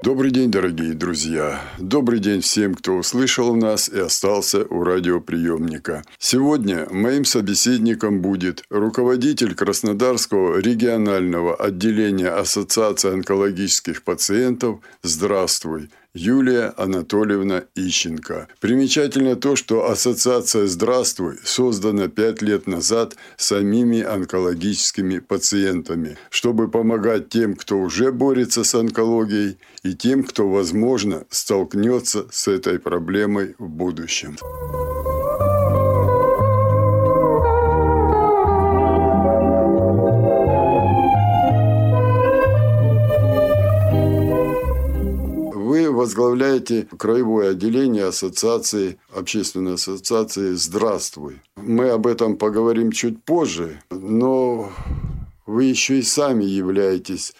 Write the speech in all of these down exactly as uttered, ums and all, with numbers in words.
Добрый день, дорогие друзья! Добрый день всем, кто услышал нас и остался у радиоприемника. Сегодня моим собеседником будет руководитель Краснодарского регионального отделения Ассоциации онкологических пациентов «Здравствуй», Юлия Анатольевна Ищенко. Примечательно то, что ассоциация «Здравствуй» создана пять лет назад самими онкологическими пациентами, чтобы помогать тем, кто уже борется с онкологией, и тем, кто, возможно, столкнется с этой проблемой в будущем. Возглавляете краевое отделение ассоциации, общественной ассоциации «Здравствуй». Мы об этом поговорим чуть позже, но вы еще и сами являетесь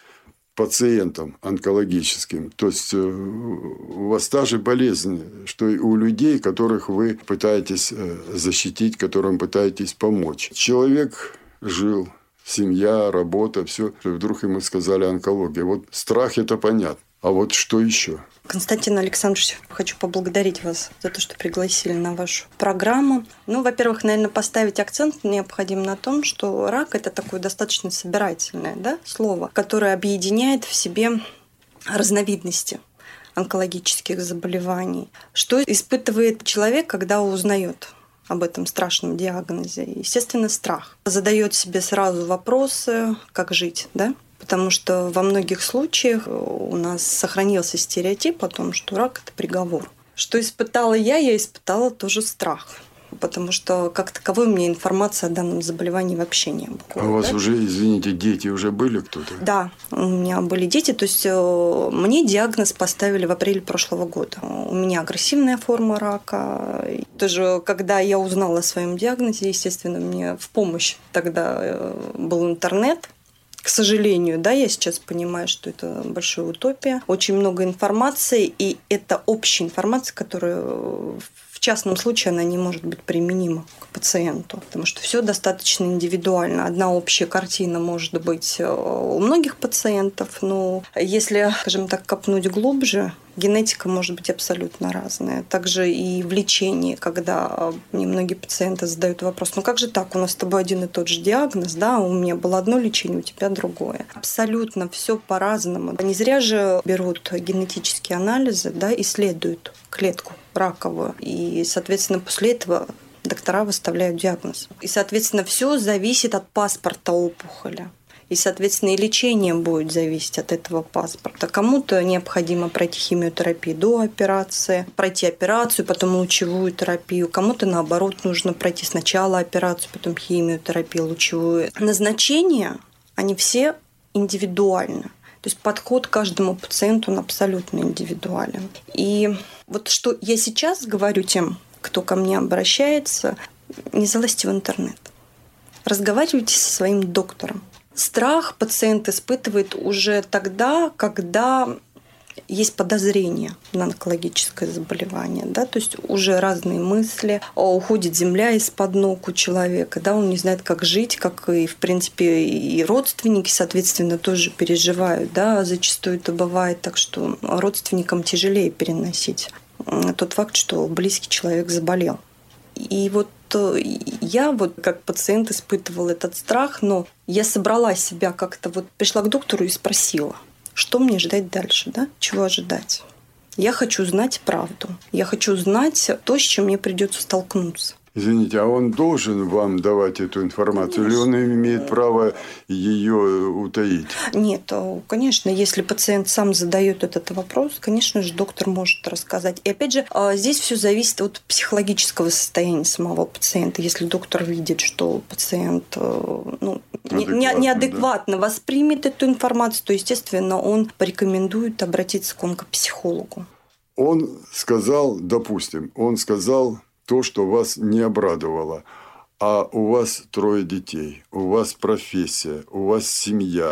пациентом онкологическим. То есть у вас та же болезнь, что и у людей, которых вы пытаетесь защитить, которым пытаетесь помочь. Человек жил, семья, работа, все. Вдруг ему сказали онкология. Вот страх – это понятно. А вот что еще? Константин Александрович, хочу поблагодарить вас за то, что пригласили на вашу программу. Ну, во-первых, наверное, поставить акцент необходимо на том, что рак – это такое достаточно собирательное, да, слово, которое объединяет в себе разновидности онкологических заболеваний. Что испытывает человек, когда узнает об этом страшном диагнозе? Естественно, страх. Задает себе сразу вопросы, как жить, да? Потому что во многих случаях у нас сохранился стереотип о том, что рак – это приговор. Что испытала я, я испытала тоже страх. Потому что как таковой у меня информации о данном заболевании вообще не было. А у вас да? уже, извините, дети уже были кто-то? Да, у меня были дети. То есть мне диагноз поставили в апреле прошлого года. У меня агрессивная форма рака. И тоже, когда я узнала о своем диагнозе, естественно, мне в помощь тогда был интернет. К сожалению, да, я сейчас понимаю, что это большая утопия. Очень много информации, и это общая информация, которая в частном случае она не может быть применима к пациенту, потому что все достаточно индивидуально. Одна общая картина может быть у многих пациентов, но если, скажем так, копнуть глубже, генетика может быть абсолютно разная. Также и в лечении, когда мне многие пациенты задают вопрос, ну как же так, у нас с тобой один и тот же диагноз, да, у меня было одно лечение, у тебя другое. Абсолютно все по-разному. Не зря же берут генетические анализы, да, исследуют клетку раковую, и, соответственно, после этого доктора выставляют диагноз. И, соответственно, все зависит от паспорта опухоли. И, соответственно, и лечение будет зависеть от этого паспорта. Кому-то необходимо пройти химиотерапию до операции, пройти операцию, потом лучевую терапию. Кому-то, наоборот, нужно пройти сначала операцию, потом химиотерапию, лучевую. Назначения, они все индивидуальны. То есть подход к каждому пациенту он абсолютно индивидуален. И вот что я сейчас говорю тем, кто ко мне обращается, не залазьте в интернет. Разговаривайте со своим доктором. Страх пациент испытывает уже тогда, когда есть подозрение на онкологическое заболевание, да, то есть уже разные мысли, уходит земля из-под ног у человека, да, он не знает, как жить, как и, в принципе, и родственники, соответственно, тоже переживают, да, зачастую это бывает, так что родственникам тяжелее переносить тот факт, что близкий человек заболел. И вот я вот как пациент испытывала этот страх, но я собрала себя как-то, вот пришла к доктору и спросила, что мне ждать дальше, да? Чего ожидать? Я хочу знать правду. Я хочу знать то, с чем мне придется столкнуться. Извините, а он должен вам давать эту информацию, конечно, или он имеет право ее утаить? Нет, конечно, если пациент сам задает этот вопрос, конечно же, доктор может рассказать. И опять же, здесь все зависит от психологического состояния самого пациента. Если доктор видит, что пациент ну, неадекватно, неадекватно да. воспримет эту информацию, то, естественно, он порекомендует обратиться к онкопсихологу. Он сказал, допустим, он сказал... то, что вас не обрадовало, а у вас трое детей, у вас профессия, у вас семья,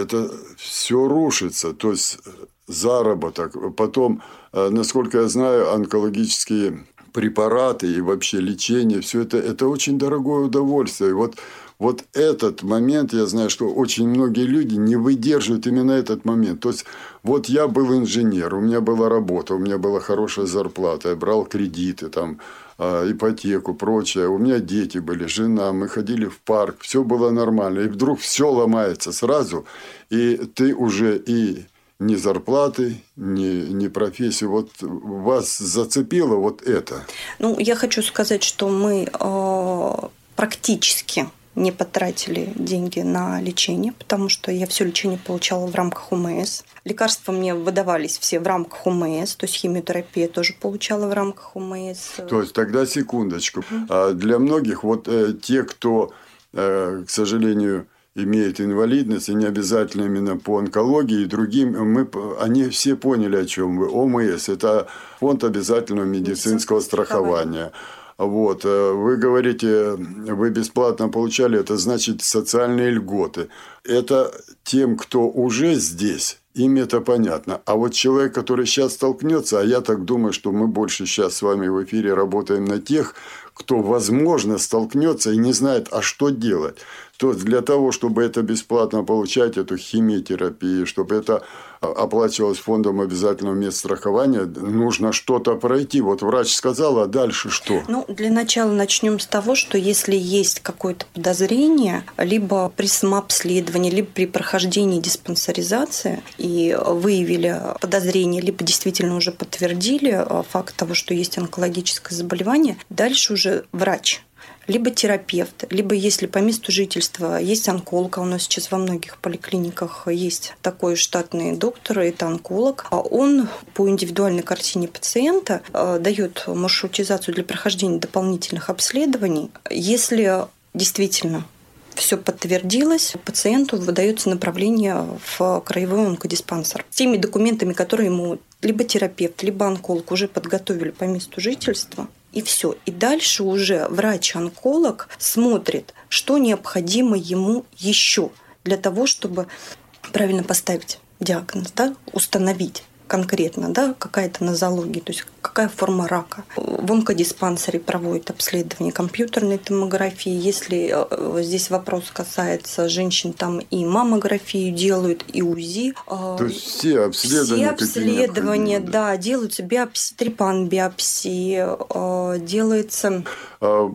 это все рушится, то есть заработок. Потом, насколько я знаю, онкологические препараты и вообще лечение, все это, это очень дорогое удовольствие. Вот, вот этот момент, я знаю, что очень многие люди не выдерживают именно этот момент. То есть, вот я был инженер, у меня была работа, у меня была хорошая зарплата, я брал кредиты, там, ипотеку, прочее. У меня дети были, жена, мы ходили в парк, все было нормально. И вдруг все ломается сразу, и ты уже и ни зарплаты, ни, ни профессии. Вот вас зацепило вот это? Ну, я хочу сказать, что мы э, практически... не потратили деньги на лечение, потому что я все лечение получала в рамках О М С. Лекарства мне выдавались все в рамках О М С, то есть химиотерапия тоже получала в рамках О М С. То есть тогда секундочку. Mm-hmm. Для многих, вот те, кто, к сожалению, имеет инвалидность, и не обязательно именно по онкологии и другим, мы, они все поняли, о чем вы. О М С – это фонд обязательного медицинского, медицинского страхования. страхования. Вот. Вы говорите, вы бесплатно получали, это значит социальные льготы. Это тем, кто уже здесь, им это понятно. А вот человек, который сейчас столкнется, а я так думаю, что мы больше сейчас с вами в эфире работаем на тех, кто, возможно, столкнется и не знает, а что делать. То есть, для того, чтобы это бесплатно получать, эту химиотерапию, чтобы это оплачивалось фондом обязательного медстрахования, нужно что-то пройти. Вот врач сказал, а дальше что? Ну, для начала начнем с того, что если есть какое-то подозрение, либо при самообследовании, либо при прохождении диспансеризации и выявили подозрение, либо действительно уже подтвердили факт того, что есть онкологическое заболевание, дальше уже врач, либо терапевт, либо если по месту жительства есть онколог, а у нас сейчас во многих поликлиниках есть такой штатный доктор, это онколог, а он по индивидуальной картине пациента дает маршрутизацию для прохождения дополнительных обследований. Если действительно все подтвердилось, пациенту выдается направление в краевой онкодиспансер с теми документами, которые ему либо терапевт, либо онколог уже подготовили по месту жительства. И все. И дальше уже врач-онколог смотрит, что необходимо ему еще для того, чтобы правильно поставить диагноз, да, установить конкретно, да, какая-то нозология, то есть какая форма рака. В онкодиспансере проводят обследование компьютерной томографии. Если здесь вопрос касается женщин, там и маммографию делают, и УЗИ. То есть все обследования, все обследования да, да, делаются биопсии, трепан-биопсии, делается...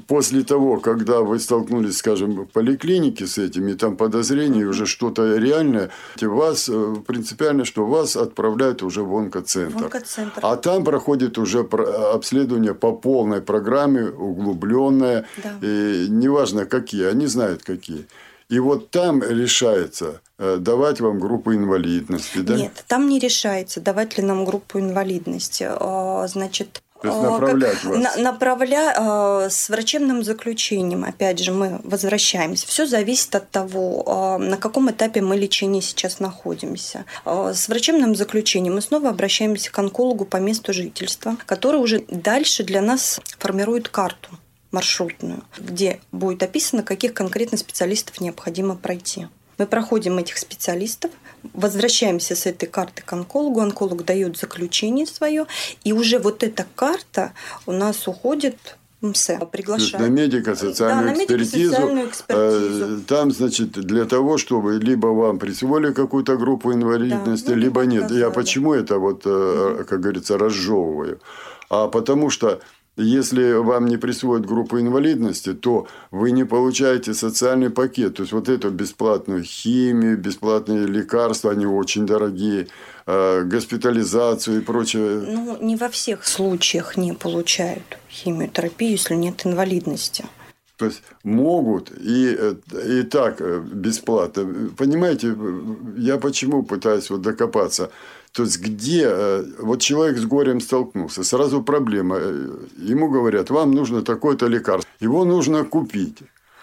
После того, когда вы столкнулись, скажем, в поликлинике с этим, и там подозрения, уже что-то реальное, вас принципиально, что вас отправляют уже в онкоцентр. В онкоцентр. А там проходит уже обследование по полной программе, углубленное, да. И неважно какие, они знают какие. И вот там решается, давать вам группу инвалидности, да? Нет, там не решается, давать ли нам группу инвалидности. Значит... То есть направлять как, вас. На, направля, э, с врачебным заключением, опять же, мы возвращаемся. Все зависит от того, э, на каком этапе мы лечения сейчас находимся. Э, с врачебным заключением мы снова обращаемся к онкологу по месту жительства, который уже дальше для нас формирует карту маршрутную, где будет описано, каких конкретно специалистов необходимо пройти. Мы проходим этих специалистов, возвращаемся с этой карты к онкологу, онколог дает заключение свое, и уже вот эта карта у нас уходит в МСЭ, приглашает. На медико-социальную, да, на медико-социальную экспертизу. Там, значит, для того, чтобы либо вам присвоили какую-то группу инвалидности, да, ну, либо нет. Я почему это, вот, как говорится, разжевываю? А потому что Если вам не присвоят группу инвалидности, то вы не получаете социальный пакет. То есть, вот эту бесплатную химию, бесплатные лекарства, они очень дорогие, госпитализацию и прочее. Ну, не во всех случаях не получают химиотерапию, если нет инвалидности. То есть, могут и, и так бесплатно. Понимаете, я почему пытаюсь вот докопаться? То есть, где вот человек с горем столкнулся, сразу проблема. Ему говорят, вам нужно такое-то лекарство. Его нужно купить.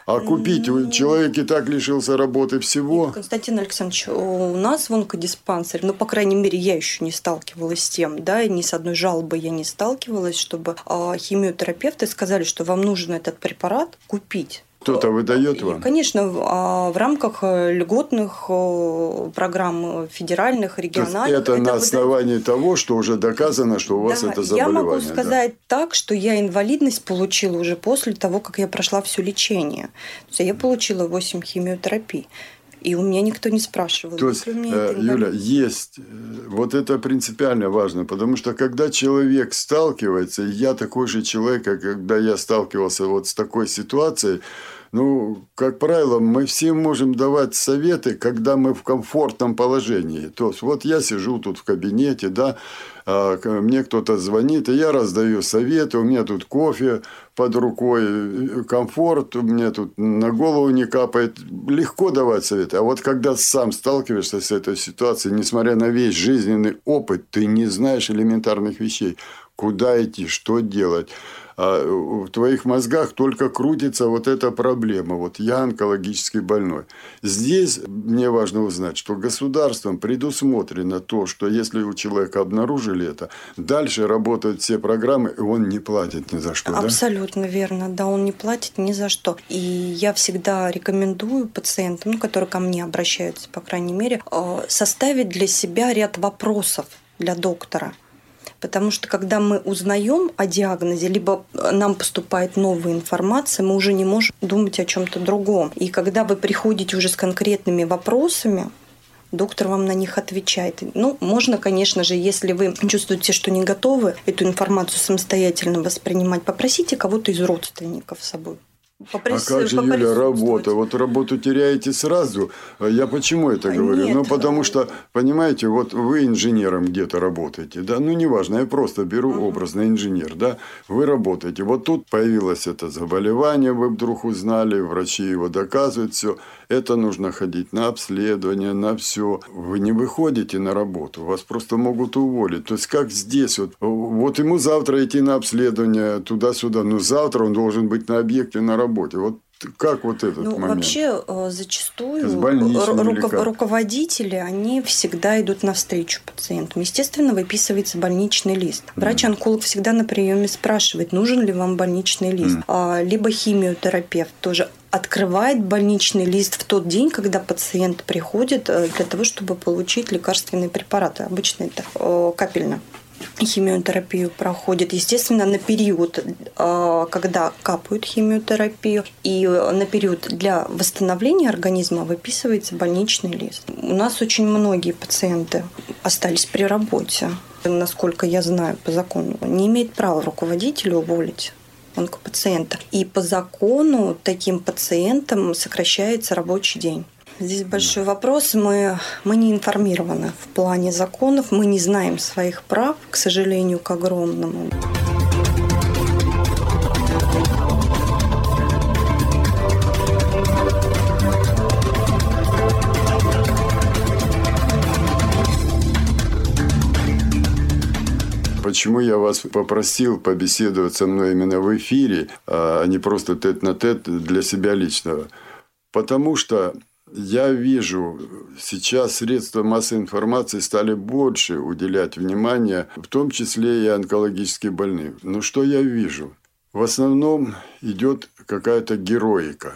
А купить mm-hmm. человек и так лишился работы всего. Нет, Константин Александрович, у нас в онкодиспансере, ну, по крайней мере, я еще не сталкивалась с тем, да, и ни с одной жалобой я не сталкивалась, чтобы химиотерапевты сказали, что вам нужен этот препарат купить. Кто-то выдает вам? Конечно, в рамках льготных программ федеральных, региональных. Это, это на выдает... основании того, что уже доказано, что у да, вас это заболевание. Я могу сказать да. так, что я инвалидность получила уже после того, как я прошла все лечение. То есть я получила восемь химиотерапий. И у меня никто не спрашивал. То есть, Юля, есть. Вот это принципиально важно. Потому что, когда человек сталкивается, и я такой же человек, когда я сталкивался вот с такой ситуацией, ну, как правило, мы все можем давать советы, когда мы в комфортном положении. То есть, вот я сижу тут в кабинете, да, мне кто-то звонит, и я раздаю советы, у меня тут кофе под рукой, комфорт, у меня тут на голову не капает. Легко давать советы. А вот когда сам сталкиваешься с этой ситуацией, несмотря на весь жизненный опыт, ты не знаешь элементарных вещей. Куда идти, что делать. А в твоих мозгах только крутится вот эта проблема. Вот я онкологически больной. Здесь мне важно узнать, что государством предусмотрено то, что если у человека обнаружили это, дальше работают все программы, и он не платит ни за что. Абсолютно да? верно. Да, он не платит ни за что. И я всегда рекомендую пациентам, ну, которые ко мне обращаются, по крайней мере, составить для себя ряд вопросов для доктора. Потому что, когда мы узнаем о диагнозе, либо нам поступает новая информация, мы уже не можем думать о чем-то другом. И когда вы приходите уже с конкретными вопросами, доктор вам на них отвечает. Ну, можно, конечно же, если вы чувствуете, что не готовы эту информацию самостоятельно воспринимать, попросите кого-то из родственников с собой. Поприс... А как же, Юля, работа? Вот работу теряете сразу. Я почему это а говорю? Нет. Ну, потому что, понимаете, вот вы инженером где-то работаете, да? Ну, неважно, я просто беру uh-huh. образный инженер, да? Вы работаете. Вот тут появилось это заболевание, вы вдруг узнали, врачи его доказывают, все. Это нужно ходить на обследование, на все. Вы не выходите на работу, вас просто могут уволить. То есть, как здесь, вот, вот ему завтра идти на обследование туда-сюда, но завтра он должен быть на объекте, на работе. работе. Вот как вот этот ну, момент? Вообще зачастую ру- руководители, они всегда идут навстречу пациентам. Естественно, выписывается больничный лист. Врач-онколог всегда на приеме спрашивает, нужен ли вам больничный лист. Mm. Либо химиотерапевт тоже открывает больничный лист в тот день, когда пациент приходит для того, чтобы получить лекарственные препараты. Обычно это капельно. Химиотерапию проходит, естественно, на период, когда капают химиотерапию, и на период для восстановления организма выписывается больничный лист. У нас очень многие пациенты остались при работе. Насколько я знаю, по закону не имеет права руководителю уволить онкопациента. И по закону таким пациентам сокращается рабочий день. Здесь большой вопрос. Мы, мы не информированы в плане законов, мы не знаем своих прав, к сожалению, к огромному. Почему я вас попросил побеседовать со мной именно в эфире, а не просто тет-на-тет для себя личного? Потому что я вижу, сейчас средства массовой информации стали больше уделять внимание, в том числе и онкологически больным. Но что я вижу? В основном идет какая-то героика.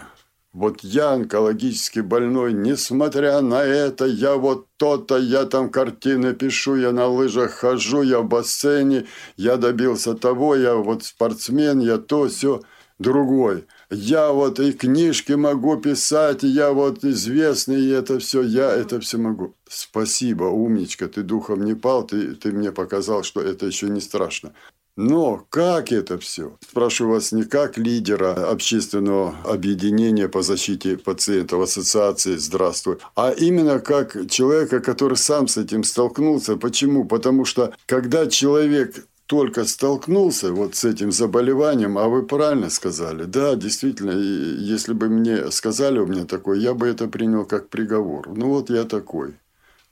Вот я онкологически больной, несмотря на это, я вот то-то, я там картины пишу, я на лыжах хожу, я в бассейне, я добился того, я вот спортсмен, я то, сё. Другой. Я вот и книжки могу писать, и я вот известный, и это все, я это все могу. Спасибо, умничка, ты духом не пал, ты, ты мне показал, что это еще не страшно. Но как это все? Прошу вас не как лидера общественного объединения по защите пациентов, ассоциации «Здравствуй», а именно как человека, который сам с этим столкнулся. Почему? Потому что когда человек только столкнулся вот с этим заболеванием, а вы правильно сказали, да, действительно, если бы мне сказали у меня такое, я бы это принял как приговор. Ну вот я такой.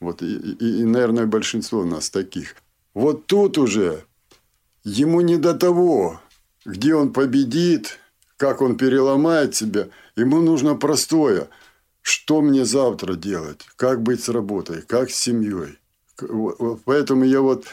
Вот, и, и, и наверное, большинство у нас таких. Вот тут уже... Ему не до того, где он победит, как он переломает себя. Ему нужно простое. Что мне завтра делать? Как быть с работой? Как с семьей? Поэтому я вот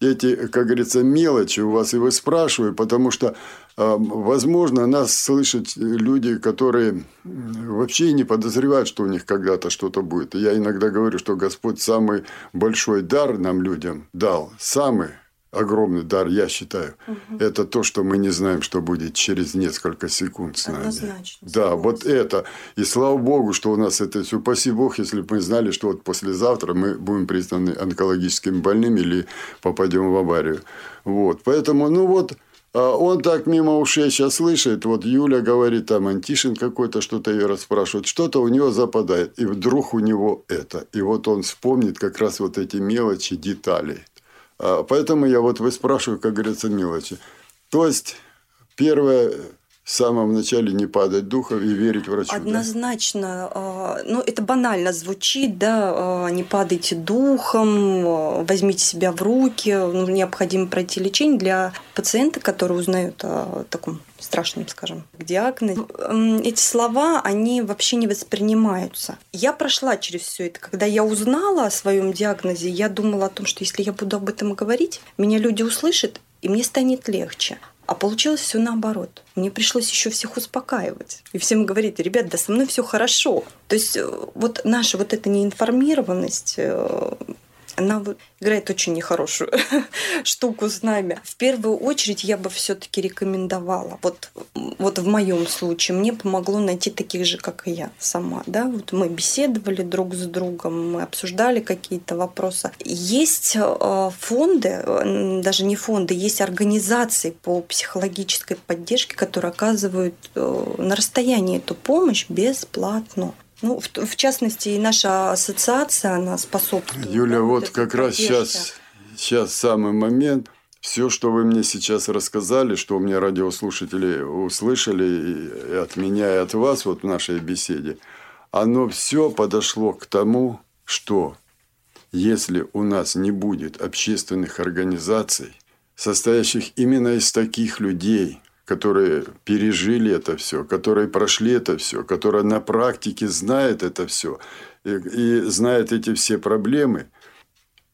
эти, как говорится, мелочи у вас и вы спрашиваю, потому что, возможно, нас слышат люди, которые вообще не подозревают, что у них когда-то что-то будет. Я иногда говорю, что Господь самый большой дар нам, людям, дал. Самый огромный дар, я считаю, угу. это то, что мы не знаем, что будет через несколько секунд с нами. Однозначно. Да, согласна. Вот это. И слава Богу, что у нас это все. Упаси Бог, если бы мы знали, что вот послезавтра мы будем признаны онкологическими больными или попадем в аварию. Вот. Поэтому, ну вот, он так мимо ушей сейчас слышит. Вот Юля говорит, там Антишин какой-то, что-то ее расспрашивает. Что-то у него западает. И вдруг у него это. И вот он вспомнит как раз вот эти мелочи, детали. Поэтому я вот вы спрашиваю, как говорится, мелочи. То есть, первое, в самом начале не падать духом и верить врачу. Однозначно. Да? Ну, это банально звучит, да, не падайте духом, возьмите себя в руки. Ну, необходимо пройти лечение для пациента, который узнает о таком страшном, скажем, диагнозе. Эти слова, они вообще не воспринимаются. Я прошла через все это. Когда я узнала о своем диагнозе, я думала о том, что если я буду об этом говорить, меня люди услышат, и мне станет легче. А получилось все наоборот. Мне пришлось еще всех успокаивать. И всем говорить, ребят, да со мной все хорошо. То есть вот наша вот эта неинформированность, она играет очень нехорошую штуку с нами. В первую очередь я бы все-таки рекомендовала. Вот, вот в моем случае мне помогло найти таких же, как и я сама. Да? Вот мы беседовали друг с другом, мы обсуждали какие-то вопросы. Есть фонды, даже не фонды, есть организации по психологической поддержке, которые оказывают на расстоянии эту помощь бесплатно. Ну, в, в частности, и наша ассоциация, она способствует. Юля, да, вот как раз сейчас, сейчас самый момент. Все, что вы мне сейчас рассказали, что у меня радиослушатели услышали и от меня, и от вас вот в нашей беседе, оно все подошло к тому, что если у нас не будет общественных организаций, состоящих именно из таких людей, которые пережили это все, которые прошли это все, которые на практике знают это все и, и знают эти все проблемы.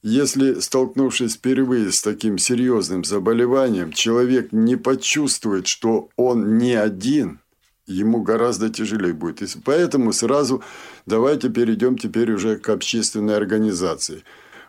Если, столкнувшись впервые с таким серьезным заболеванием, человек не почувствует, что он не один, ему гораздо тяжелее будет. И поэтому сразу давайте перейдем теперь уже к общественной организации.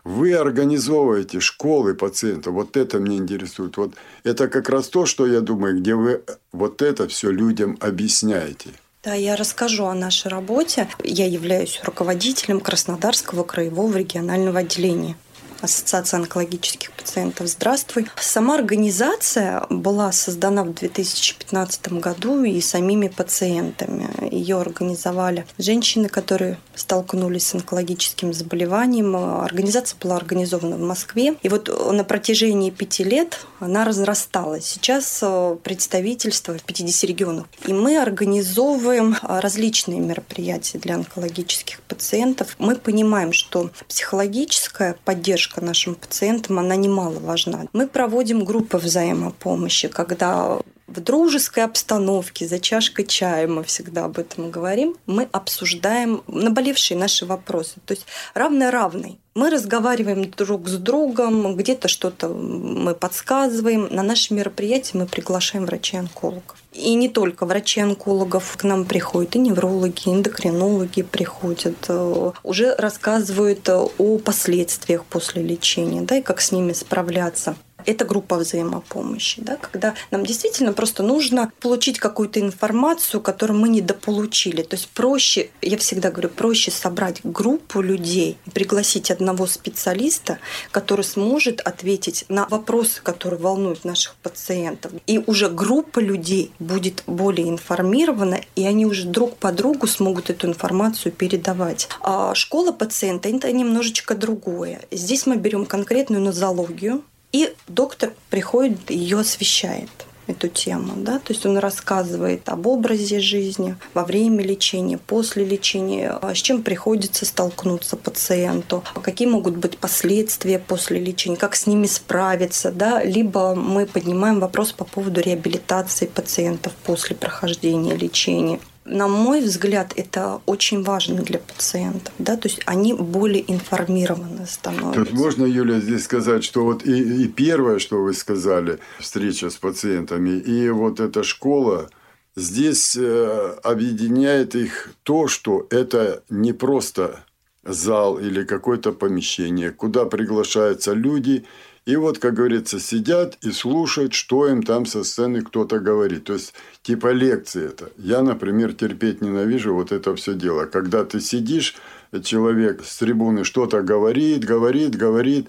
Вы организовываете школы пациентов. Вот это меня интересует. Вот это как раз то, что я думаю, где вы вот это все людям объясняете. Да, я расскажу о нашей работе. Я являюсь руководителем Краснодарского краевого регионального отделения Ассоциации онкологических пациентов «Здравствуй». Сама организация была создана в две тысячи пятнадцатом году и самими пациентами. Ее организовали женщины, которые столкнулись с онкологическим заболеванием. Организация была организована в Москве. И вот на протяжении пяти лет она разрасталась. Сейчас представительство в пятидесяти регионах. И мы организовываем различные мероприятия для онкологических пациентов. Мы понимаем, что психологическая поддержка нашим пациентам, она немаловажна. Мы проводим группы взаимопомощи, когда в дружеской обстановке, за чашкой чая, мы всегда об этом говорим, мы обсуждаем наболевшие наши вопросы. То есть равное равной. Мы разговариваем друг с другом, где-то что-то мы подсказываем. На наши мероприятия мы приглашаем врачей-онкологов. И не только врачей-онкологов к нам приходят, и неврологи, и эндокринологи приходят. Уже рассказывают о последствиях после лечения, да, и как с ними справляться. Это группа взаимопомощи, да, когда нам действительно просто нужно получить какую-то информацию, которую мы недополучили. То есть проще, я всегда говорю, проще собрать группу людей, пригласить одного специалиста, который сможет ответить на вопросы, которые волнуют наших пациентов. И уже группа людей будет более информирована, и они уже друг по другу смогут эту информацию передавать. А школа пациента – это немножечко другое. Здесь мы берем конкретную нозологию, и доктор приходит, ее освещает, эту тему. Да? То есть он рассказывает об образе жизни, во время лечения, после лечения, с чем приходится столкнуться пациенту, какие могут быть последствия после лечения, как с ними справиться. Да? Либо мы поднимаем вопрос по поводу реабилитации пациентов после прохождения лечения. На мой взгляд, это очень важно для пациентов, да, то есть они более информированы становятся. Тут можно, Юля, здесь сказать, что вот и, и первое, что вы сказали, встреча с пациентами, и вот эта школа, здесь объединяет их то, что это не просто зал или какое-то помещение, куда приглашаются люди, и вот, как говорится, сидят и слушают, что им там со сцены кто-то говорит. То есть, типа лекции это. Я, например, терпеть ненавижу вот это все дело. Когда ты сидишь, человек с трибуны что-то говорит, говорит, говорит.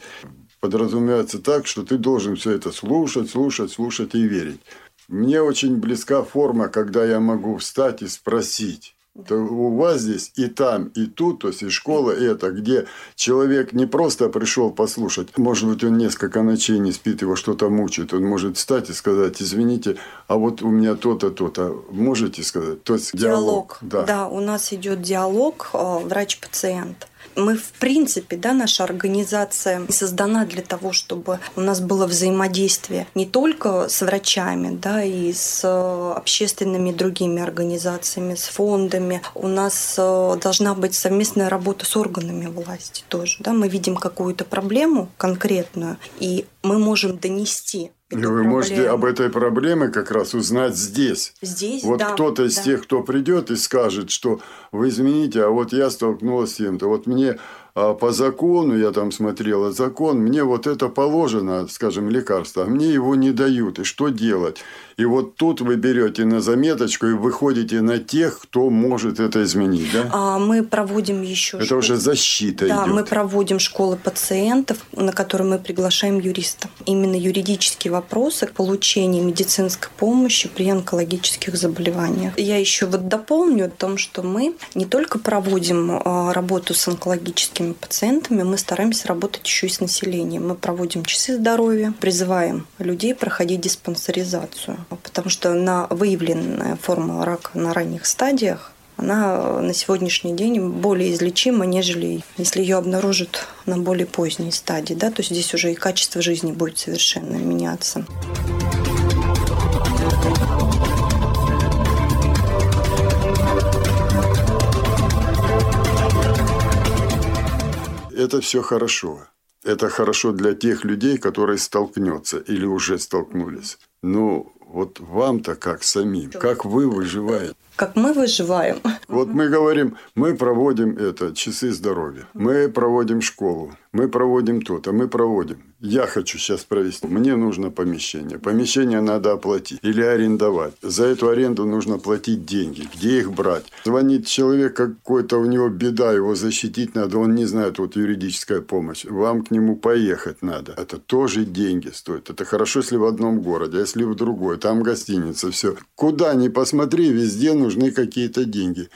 Подразумевается так, что ты должен все это слушать, слушать, слушать и верить. Мне очень близка форма, когда я могу встать и спросить. То у вас здесь и там, и тут, то есть и школа это, где человек не просто пришел послушать, может быть, он несколько ночей не спит, его что-то мучает, он может встать и сказать, извините, а вот у меня то-то, то-то, можете сказать? То есть диалог, диалог да. да, у нас идет диалог врач-пациент. Мы, в принципе, да, наша организация создана для того, чтобы у нас было взаимодействие не только с врачами, да, и с общественными другими организациями, с фондами. У нас должна быть совместная работа с органами власти тоже. Да. Мы видим какую-то проблему конкретную, и мы можем донести. И вы проблему. Можете об этой проблеме как раз узнать здесь. Здесь, вот да. Вот кто-то из да. тех, кто придет и скажет, что вы извините, а вот я столкнулась с тем-то. Вот мне а по закону, я там смотрела закон, мне вот это положено, скажем, лекарство, а мне его не дают. И что делать? И вот тут вы берете на заметочку и выходите на тех, кто может это изменить, да? А мы проводим еще... Это школы. Уже защита да, идет. Да, мы проводим школы пациентов, на которые мы приглашаем юристов. Именно юридические вопросы получения медицинской помощи при онкологических заболеваниях. Я еще вот дополню о том, что мы не только проводим работу с онкологическими пациентами, мы стараемся работать еще и с населением. Мы проводим часы здоровья, призываем людей проходить диспансеризацию, потому что на выявленная форма рака на ранних стадиях, она на сегодняшний день более излечима, нежели если ее обнаружат на более поздней стадии. Да? То есть здесь уже и качество жизни будет совершенно меняться. Это все хорошо. Это хорошо для тех людей, которые столкнутся или уже столкнулись. Но вот вам-то как самим? Как вы выживаете? Как мы выживаем. Вот мы говорим, мы проводим это, часы здоровья. Мы проводим школу. Мы проводим то-то, мы проводим. Я хочу сейчас провести. Мне нужно помещение. Помещение надо оплатить или арендовать. За эту аренду нужно платить деньги. Где их брать? Звонит человек, какой-то у него беда, его защитить надо. Он не знает, вот юридическая помощь. Вам к нему поехать надо. Это тоже деньги стоит. Это хорошо, если в одном городе, а если в другой. Там гостиница, все. Куда ни посмотри, везде нужны какие-то деньги.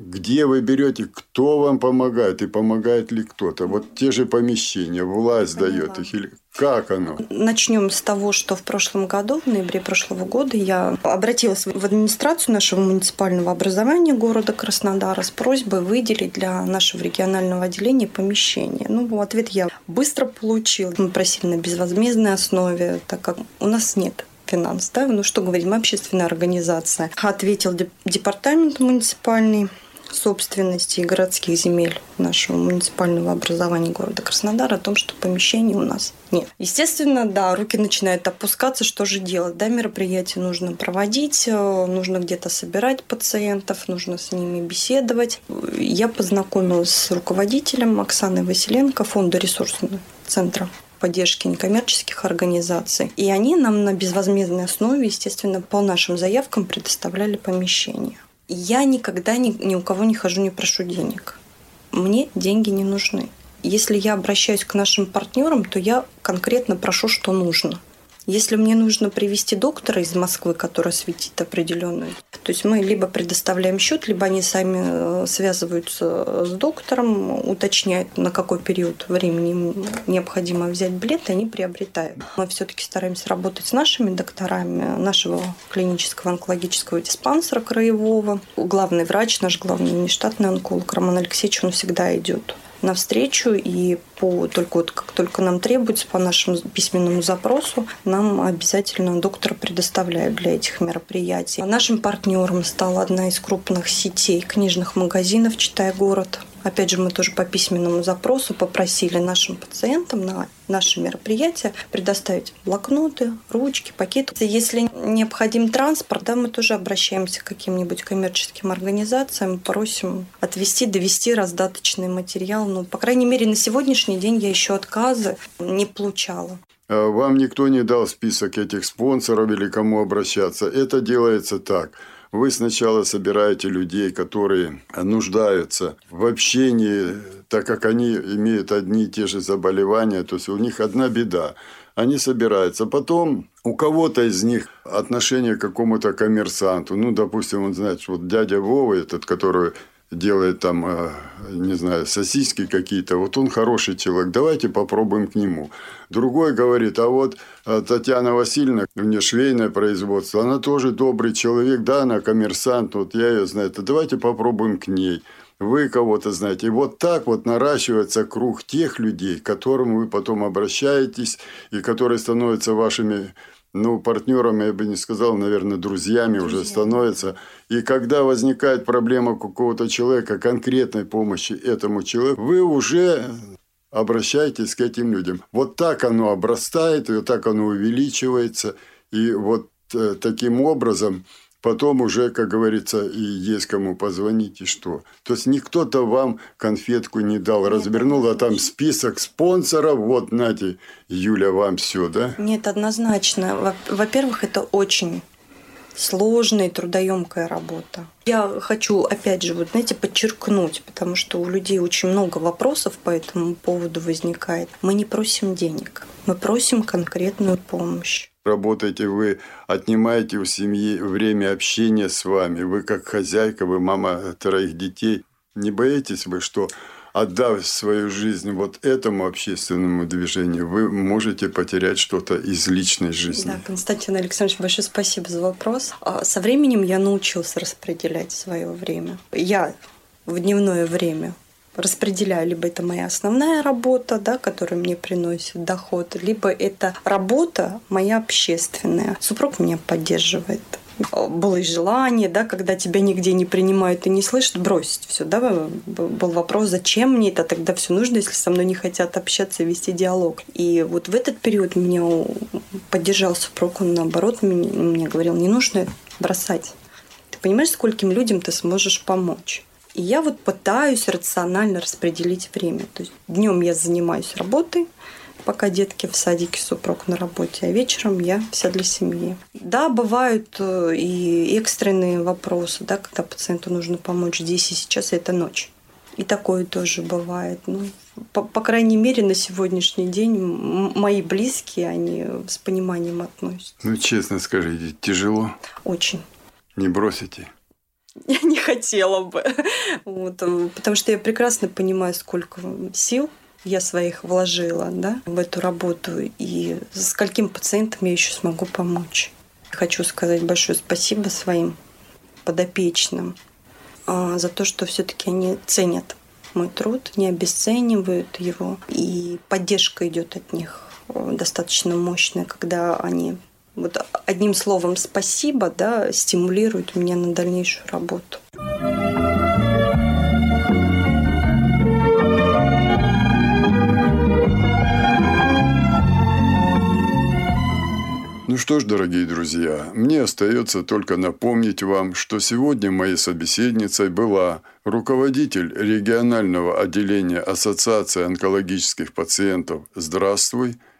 Где вы берете, кто вам помогает и помогает ли кто-то? Вот те же помещения, власть дает их или как оно? Начнем с того, что в прошлом году, в ноябре прошлого года, я обратилась в администрацию нашего муниципального образования города Краснодара с просьбой выделить для нашего регионального отделения помещение. Ну, ответ я быстро получила. Мы просили на безвозмездной основе, так как у нас нет финанс, да? Ну что говорить, мы общественная организация. Ответил департамент муниципальный собственности и городских земель нашего муниципального образования города Краснодар о том, что помещений у нас нет. Естественно, да, руки начинают опускаться, что же делать? Да, мероприятия нужно проводить, нужно где-то собирать пациентов, нужно с ними беседовать. Я познакомилась с руководителем Оксаной Василенко фонда ресурсного центра поддержки некоммерческих организаций. И они нам на безвозмездной основе, естественно, по нашим заявкам предоставляли помещение. Я никогда ни, ни у кого не хожу, не прошу денег. Мне деньги не нужны. Если я обращаюсь к нашим партнерам, то я конкретно прошу, что нужно. Если мне нужно привезти доктора из Москвы, который осветит определенную, то есть мы либо предоставляем счет, либо они сами связываются с доктором, уточняют, на какой период времени им необходимо взять билет, и они приобретают. Мы все-таки стараемся работать с нашими докторами, нашего клинического онкологического диспансера краевого. Главный врач, наш главный внештатный онколог Роман Алексеевич, он всегда идет навстречу, и по только вот как только нам требуется, по нашему письменному запросу, нам обязательно доктора предоставляют для этих мероприятий. Нашим партнером стала одна из крупных сетей книжных магазинов «Читай город». Опять же, мы тоже по письменному запросу попросили нашим пациентам на наши мероприятия предоставить блокноты, ручки, пакеты. Если необходим транспорт, да, мы тоже обращаемся к каким-нибудь коммерческим организациям, просим отвезти, довести раздаточный материал. Ну, по крайней мере, на сегодняшний день я еще отказы не получала. Вам никто не дал список этих спонсоров или кому обращаться. Это делается так. Вы сначала собираете людей, которые нуждаются в общении, так как они имеют одни и те же заболевания, то есть у них одна беда. Они собираются. Потом у кого-то из них отношение к какому-то коммерсанту. Ну, допустим, он знает, что вот дядя Вова, этот, который делает там, не знаю, сосиски какие-то, вот он хороший человек, давайте попробуем к нему. Другой говорит, а вот Татьяна Васильевна, у нее швейное производство, она тоже добрый человек, да, она коммерсант, вот я ее знаю, то давайте попробуем к ней. Вы кого-то знаете. И вот так вот наращивается круг тех людей, к которым вы потом обращаетесь, и которые становятся вашими, ну, партнерами, я бы не сказал, наверное, друзьями, друзья уже становятся. И когда возникает проблема какого-то человека, конкретной помощи этому человеку, вы уже обращаетесь к этим людям. Вот так оно обрастает, и вот так оно увеличивается. И вот э, таким образом потом уже, как говорится, и есть кому позвонить, и что. То есть никто-то вам конфетку не дал, нет, развернул, а там список спонсоров, вот, нате, Юля, вам все, да? Нет, однозначно. Во-первых, это очень сложная и трудоемкая работа. Я хочу, опять же, вот, знаете, подчеркнуть, потому что у людей очень много вопросов по этому поводу возникает. Мы не просим денег, мы просим конкретную помощь. Работаете вы, отнимаете у семьи время общения с вами. Вы как хозяйка, вы мама троих детей. Не боитесь вы, что, отдав свою жизнь вот этому общественному движению, вы можете потерять что-то из личной жизни? Да, Константин Александрович, большое спасибо за вопрос. Со временем я научилась распределять свое время. Я в дневное время распределяю, либо это моя основная работа, да, которая мне приносит доход, либо это работа моя общественная. Супруг меня поддерживает. Было и желание, да, когда тебя нигде не принимают и не слышат, бросить все. Да? Был вопрос, зачем мне это тогда все нужно, если со мной не хотят общаться и вести диалог. И вот в этот период меня поддержал супруг, он наоборот мне говорил, не нужно бросать. Ты понимаешь, скольким людям ты сможешь помочь? И я вот пытаюсь рационально распределить время. То есть днем я занимаюсь работой, пока детки в садике, супруг на работе, а вечером я вся для семьи. Да, бывают и экстренные вопросы, да, когда пациенту нужно помочь здесь и сейчас, и это ночь. И такое тоже бывает. Ну, по, по крайней мере, на сегодняшний день мои близкие, они с пониманием относятся. Ну, честно скажите, тяжело? Очень. Не бросите? Я не хотела бы, вот, потому что я прекрасно понимаю, сколько сил я своих вложила, да, в эту работу, и скольким пациентам я еще смогу помочь. Хочу сказать большое спасибо своим подопечным за то, что все-таки они ценят мой труд, не обесценивают его, и поддержка идет от них достаточно мощная, когда они вот одним словом спасибо, да, стимулирует меня на дальнейшую работу. Ну что ж, дорогие друзья, мне остается только напомнить вам, что сегодня моей собеседницей была руководитель регионального отделения Ассоциации онкологических пациентов «Здравствуй»